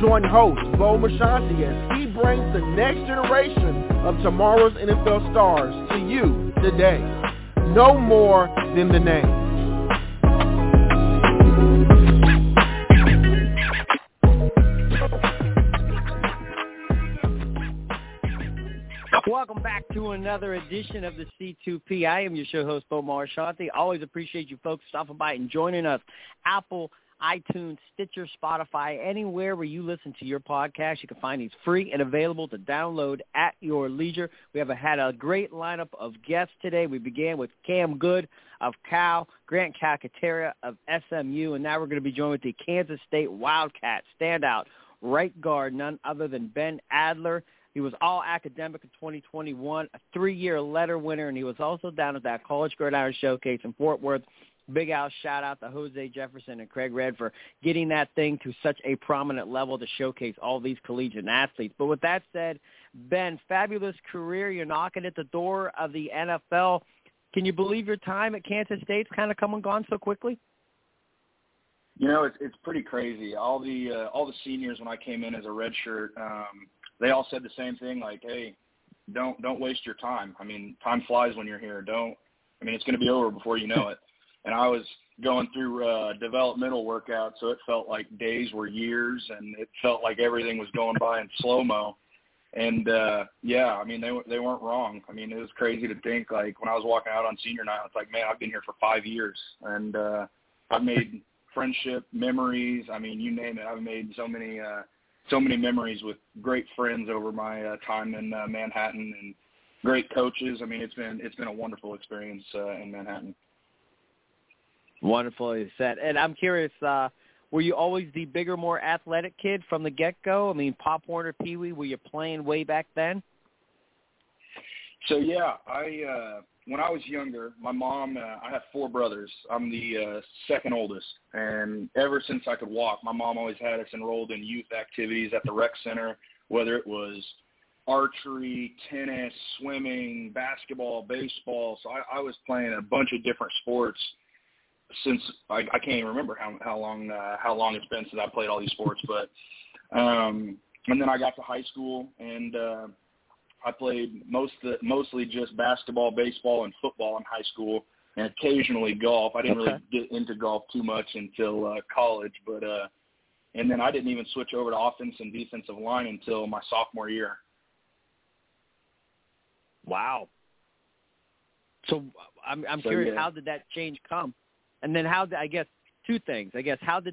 Join host Bo Marchionte as he brings the next generation of tomorrow's NFL stars to you today. No more than the name. Welcome back to another edition of the C2P. I am your show host, Bo Marchionte. Always appreciate you folks stopping by and joining us. Apple, iTunes, Stitcher, Spotify, anywhere where you listen to your podcast, you can find these free and available to download at your leisure. We have had a great lineup of guests today. We began with Cam Good of Cal, Grant Cacateria of SMU, and now we're going to be joined with the Kansas State Wildcats standout right guard, none other than Ben Adler. He was all academic in 2021, a three-year letter winner, and he was also down at that College Gridiron Showcase in Fort Worth. Big Al shout-out to Jose Jefferson and Craig Redd for getting that thing to such a prominent level to showcase all these collegiate athletes. But with that said, Ben, fabulous career. You're knocking at the door of the NFL. Can you believe your time at Kansas State's kind of come and gone so quickly? You know, it's pretty crazy. All the seniors, when I came in as a redshirt, they all said the same thing, like, hey, don't waste your time. I mean, time flies when you're here. It's going to be over before you know it. And I was going through developmental workouts, so it felt like days were years, and it felt like everything was going by in slow-mo. And, they weren't wrong. I mean, it was crazy to think, like, when I was walking out on senior night, it's like, man, I've been here for 5 years. And I've made friendship, memories. I mean, you name it. I've made so many memories with great friends over my time in Manhattan and great coaches. I mean, it's been a wonderful experience in Manhattan. Wonderfully said. And I'm curious, were you always the bigger, more athletic kid from the get-go? I mean, Pop Warner, Pee Wee, were you playing way back then? So, yeah, I when I was younger, my mom, I have four brothers. I'm the second oldest. And ever since I could walk, my mom always had us enrolled in youth activities at the rec center, whether it was archery, tennis, swimming, basketball, baseball. So I was playing a bunch of different sports. Since I can't even remember how long it's been since I played all these sports, but and then I got to high school and I played mostly just basketball, baseball, and football in high school, and occasionally golf. I didn't really get into golf too much until college, but and then I didn't even switch over to offense and defensive line until my sophomore year. Wow. So I'm curious, yeah. How did that change come? And then how did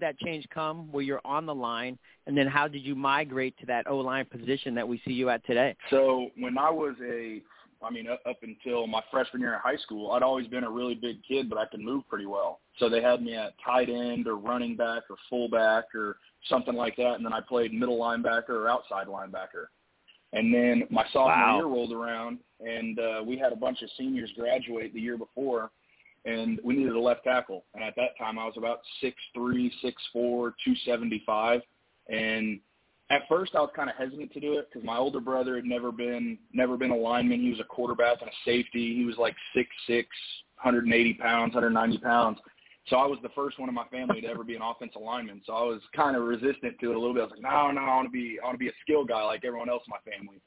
that change come where you're on the line, and then how did you migrate to that O-line position that we see you at today? So when I was up until my freshman year in high school, I'd always been a really big kid, but I could move pretty well. So they had me at tight end or running back or fullback or something like that, and then I played middle linebacker or outside linebacker. And then my sophomore year rolled around, and we had a bunch of seniors graduate the year before, and we needed a left tackle. And at that time, I was about 6'3", 6'4", 275. And at first, I was kind of hesitant to do it because my older brother had never been a lineman. He was a quarterback and a safety. He was like 6'6", 180 pounds, 190 pounds. So I was the first one in my family to ever be an offensive lineman. So I was kind of resistant to it a little bit. I was like, no, I want to be a skill guy like everyone else in my family.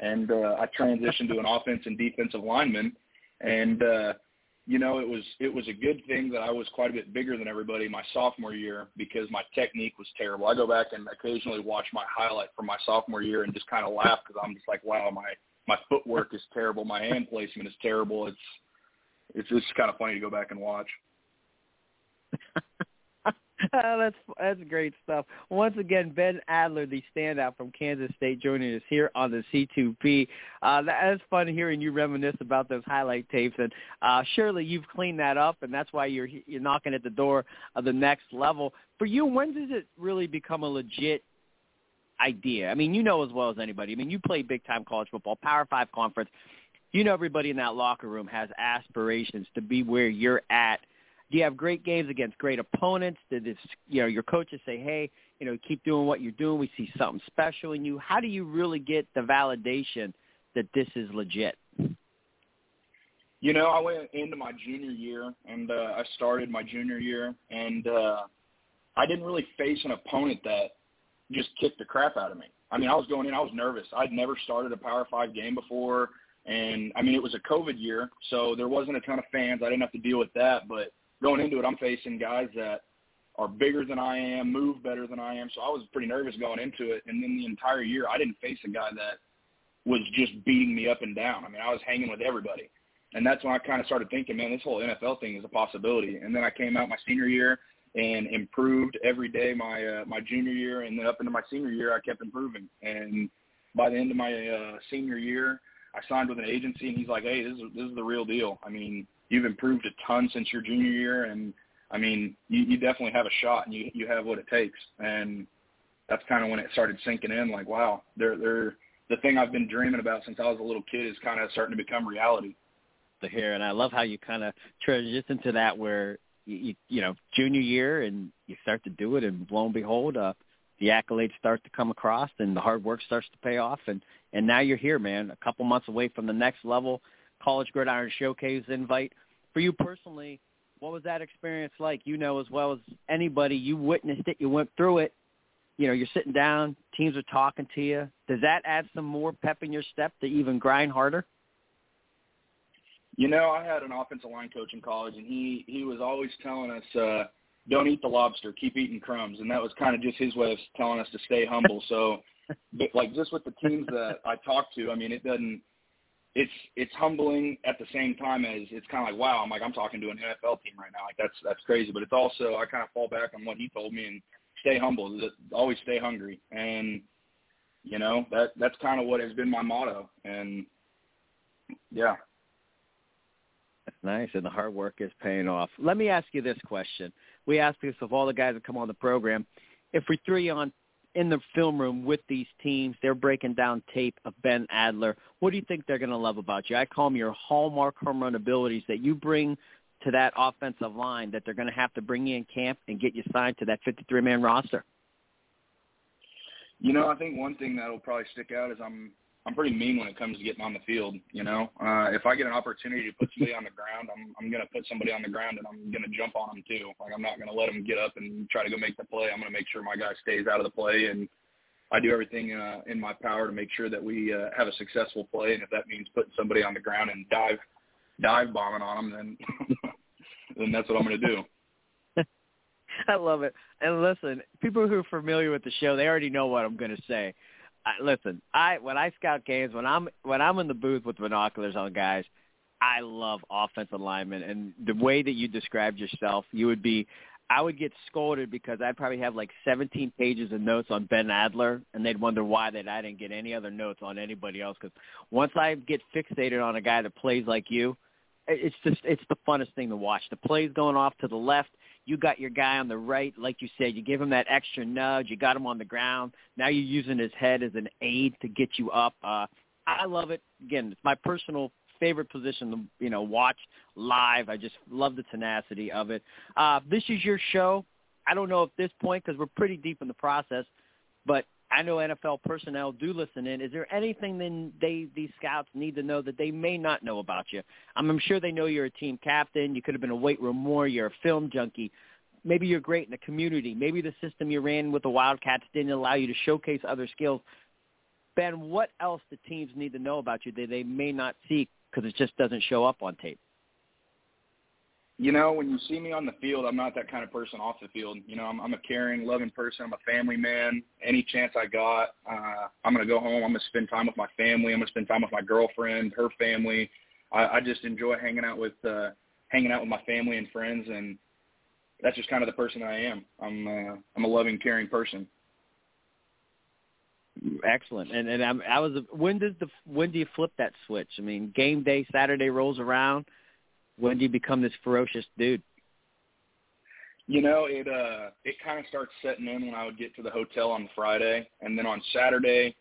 And I transitioned to an offense and defensive lineman. And it was a good thing that I was quite a bit bigger than everybody my sophomore year because my technique was terrible. I go back and occasionally watch my highlight from my sophomore year and just kind of laugh because I'm just like, wow, my footwork is terrible. My hand placement is terrible. It's just kind of funny to go back and watch. That's great stuff. Once again, Ben Adler, the standout from Kansas State, joining us here on the C2P. That's fun hearing you reminisce about those highlight tapes, and surely you've cleaned that up, and that's why you're knocking at the door of the next level. For you, when does it really become a legit idea? I mean, you know as well as anybody. I mean, you play big-time college football, Power 5 conference. you know everybody in that locker room has aspirations to be where you're at. Do you have great games against great opponents? Did this, you know, your coaches say, hey, you know, keep doing what you're doing. We see something special in you. How do you really get the validation that this is legit? You know, I went into my junior year, and I started my junior year, and I didn't really face an opponent that just kicked the crap out of me. I mean, I was going in, I was nervous. I'd never started a Power 5 game before, and, I mean, it was a COVID year, so there wasn't a ton of fans. I didn't have to deal with that, but going into it, I'm facing guys that are bigger than I am, move better than I am, so I was pretty nervous going into it, and then the entire year, I didn't face a guy that was just beating me up and down. I mean, I was hanging with everybody. And that's when I kind of started thinking, man, this whole NFL thing is a possibility. And then I came out my senior year and improved every day my my junior year. And then up into my senior year, I kept improving. And by the end of my senior year, I signed with an agency, and he's like, hey, this is the real deal. I mean, you've improved a ton since your junior year. And, I mean, you definitely have a shot, and you have what it takes. And that's kind of when it started sinking in, like, wow, the thing I've been dreaming about since I was a little kid is kind of starting to become reality. Here, and I love how you kind of transition to that where, you know, junior year and you start to do it, and lo and behold, the accolades start to come across and the hard work starts to pay off. And now you're here, man, a couple months away from the next level, College Gridiron Showcase invite. For you personally, what was that experience like? You know as well as anybody, you witnessed it, you went through it. You know, you're sitting down, teams are talking to you. Does that add some more pep in your step to even grind harder? You know, I had an offensive line coach in college, and he was always telling us, don't eat the lobster, keep eating crumbs. And that was kind of just his way of telling us to stay humble. So, but like just with the teams that I talked to, I mean, it's humbling at the same time as it's kind of like, wow, I'm talking to an NFL team right now. Like that's crazy. But it's also, I kind of fall back on what he told me and stay humble, always stay hungry. And, you know, that's kind of what has been my motto. And yeah. That's nice, and the hard work is paying off. Let me ask you this question. We ask this of all the guys that come on the program. If we threw you on in the film room with these teams, they're breaking down tape of Ben Adler, what do you think they're going to love about you? I call them your hallmark home run abilities that you bring to that offensive line that they're going to have to bring you in camp and get you signed to that 53-man roster. You know, I think one thing that will probably stick out is I'm pretty mean when it comes to getting on the field, you know. If I get an opportunity to put somebody on the ground, I'm going to put somebody on the ground, and I'm going to jump on them too. Like, I'm not going to let them get up and try to go make the play. I'm going to make sure my guy stays out of the play, and I do everything in my power to make sure that we have a successful play. And if that means putting somebody on the ground and dive bombing on them, then that's what I'm going to do. I love it. And listen, people who are familiar with the show, they already know what I'm going to say. Listen, when I scout games, when I'm in the booth with binoculars on guys, I love offensive linemen. And the way that you described yourself, I would get scolded because I'd probably have like 17 pages of notes on Ben Adler, and they'd wonder why that I didn't get any other notes on anybody else. Because once I get fixated on a guy that plays like you, it's the funnest thing to watch. The play's going off to the left. You got your guy on the right, like you said. You give him that extra nudge. You got him on the ground. Now you're using his head as an aid to get you up. I love it. Again, it's my personal favorite position to, you know, watch live. I just love the tenacity of it. This is your show. I don't know at this point because we're pretty deep in the process, but I know NFL personnel do listen in. Is there anything then these scouts need to know that they may not know about you? I'm sure they know you're a team captain. You could have been a weight room warrior. You're a film junkie. Maybe you're great in the community. Maybe the system you ran with the Wildcats didn't allow you to showcase other skills. Ben, what else do teams need to know about you that they may not see because it just doesn't show up on tape? You know, when you see me on the field, I'm not that kind of person off the field. You know, I'm a caring, loving person. I'm a family man. Any chance I got, I'm going to go home. I'm going to spend time with my family. I'm going to spend time with my girlfriend, her family. I just enjoy hanging out with my family and friends, and that's just kind of the person that I am. I'm a loving, caring person. Excellent. And I was. When do you flip that switch? I mean, game day Saturday rolls around. When do you become this ferocious dude? You know, it kind of starts setting in when I would get to the hotel on Friday. And then on Saturday,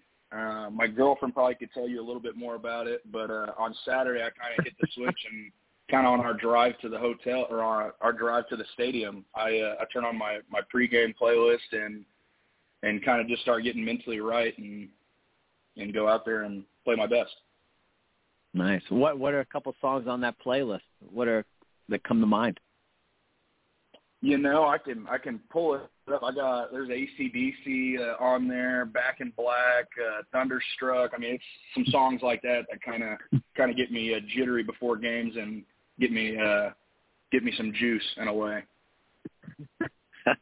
My girlfriend probably could tell you a little bit more about it, but on Saturday I kind of hit the switch and kind of on our drive to the hotel or our drive to the stadium, I turn on my pregame playlist and kind of just start getting mentally right and go out there and play my best. Nice. What are a couple songs on that playlist? What are that come to mind? You know, I can pull it up. There's AC/DC on there, Back in Black, Thunderstruck. I mean, it's some songs like that kind of get me jittery before games and get me some juice in a way.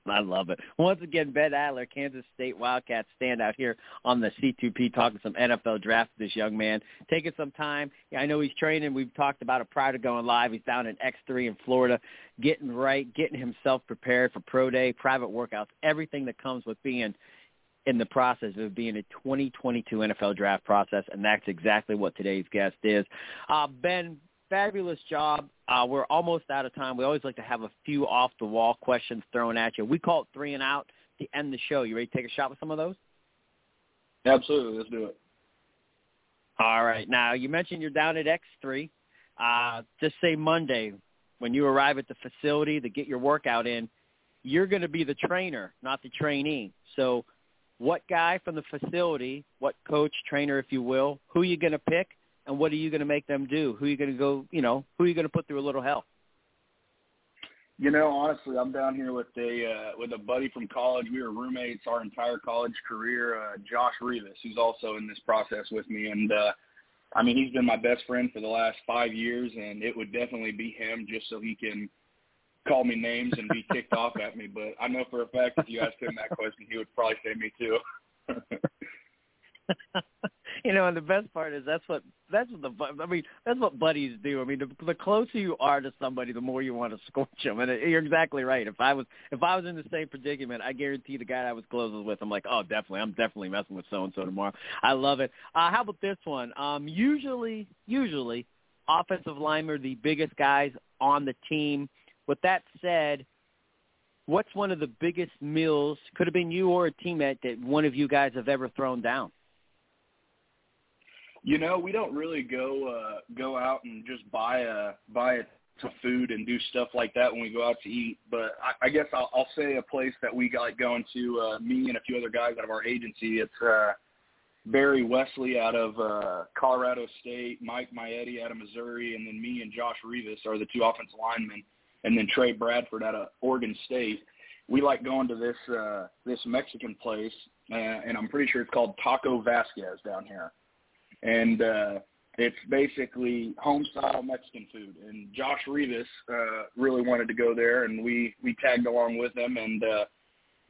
I love it. Once again, Ben Adler, Kansas State Wildcats standout here on the C2P, talking some NFL draft with this young man. Taking some time. Yeah, I know he's training. We've talked about it prior to going live. He's down in X3 in Florida, getting right, getting himself prepared for pro day, private workouts, everything that comes with being in the process of being a 2022 NFL draft process, and that's exactly what today's guest is. Ben, fabulous job. We're almost out of time. We always like to have a few off-the-wall questions thrown at you. We call it three and out to end the show. You ready to take a shot with some of those? Absolutely. Let's do it. All right. Now, you mentioned you're down at X3. Just say Monday, when you arrive at the facility to get your workout in, you're going to be the trainer, not the trainee. So what guy from the facility, what coach, trainer, if you will, who are you going to pick? And what are you going to make them do? Who are you going to go, who are you going to put through a little hell? Honestly, I'm down here with a buddy from college. We were roommates our entire college career, Josh Rivas, who's also in this process with me. And, I mean, he's been my best friend for the last 5 years, and it would definitely be him just so he can call me names and be kicked off at me. But I know for a fact if you asked him that question, he would probably say me too. And the best part is that's what buddies do. I mean, the closer you are to somebody, the more you want to scorch them. And you're exactly right. If I was in the same predicament, I guarantee the guy I was closest with, I'm like, oh, definitely, I'm definitely messing with so and so tomorrow. I love it. How about this one? Usually, offensive linemen are the biggest guys on the team. With that said, what's one of the biggest meals? Could have been you or a teammate that one of you guys have ever thrown down. We don't really go out and just buy some food and do stuff like that when we go out to eat. But I guess I'll say a place that we got going to, me and a few other guys out of our agency. It's Barry Wesley out of Colorado State, Mike Maetti out of Missouri, and then me and Josh Rivas are the two offensive linemen, and then Trey Bradford out of Oregon State. We like going to this Mexican place, and I'm pretty sure it's called Taco Vasquez down here. And it's basically home-style Mexican food. And Josh Rivas really wanted to go there, and we tagged along with him. And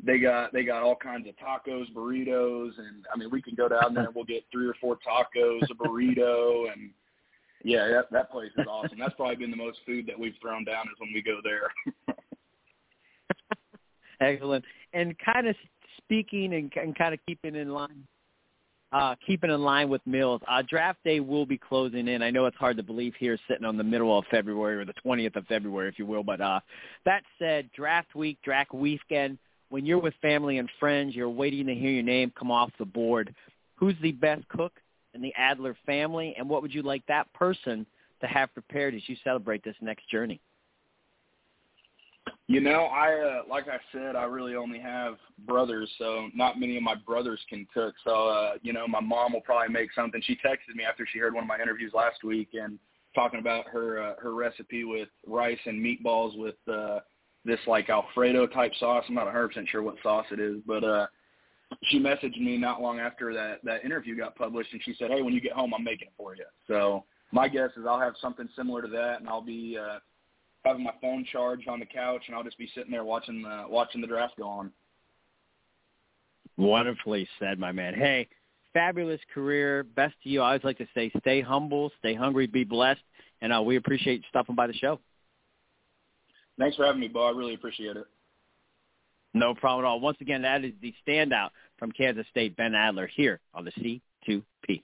they got all kinds of tacos, burritos, and, I mean, we can go down there and we'll get 3 or 4 tacos, a burrito. And, yeah, that place is awesome. That's probably been the most food that we've thrown down is when we go there. Excellent. And kind of speaking and kind of keeping in line. Keeping in line with meals, draft day will be closing in. I know it's hard to believe here sitting on the middle of February or the 20th of February, if you will. But that said, draft weekend, when you're with family and friends, you're waiting to hear your name come off the board. Who's the best cook in the Adler family, and what would you like that person to have prepared as you celebrate this next journey? I like I said, I really only have brothers, so not many of my brothers can cook. So, my mom will probably make something. She texted me after she heard one of my interviews last week and talking about her recipe with rice and meatballs with this, like, Alfredo-type sauce. I'm not 100% sure what sauce it is, but she messaged me not long after that interview got published, and she said, hey, when you get home, I'm making it for you. So my guess is I'll have something similar to that, and I'll be – having my phone charged on the couch, and I'll just be sitting there watching the draft go on. Wonderfully said, my man. Hey, fabulous career. Best to you. I always like to say stay humble, stay hungry, be blessed, and we appreciate you stopping by the show. Thanks for having me, Bo. I really appreciate it. No problem at all. Once again, that is the standout from Kansas State, Ben Adler, here on the C2P.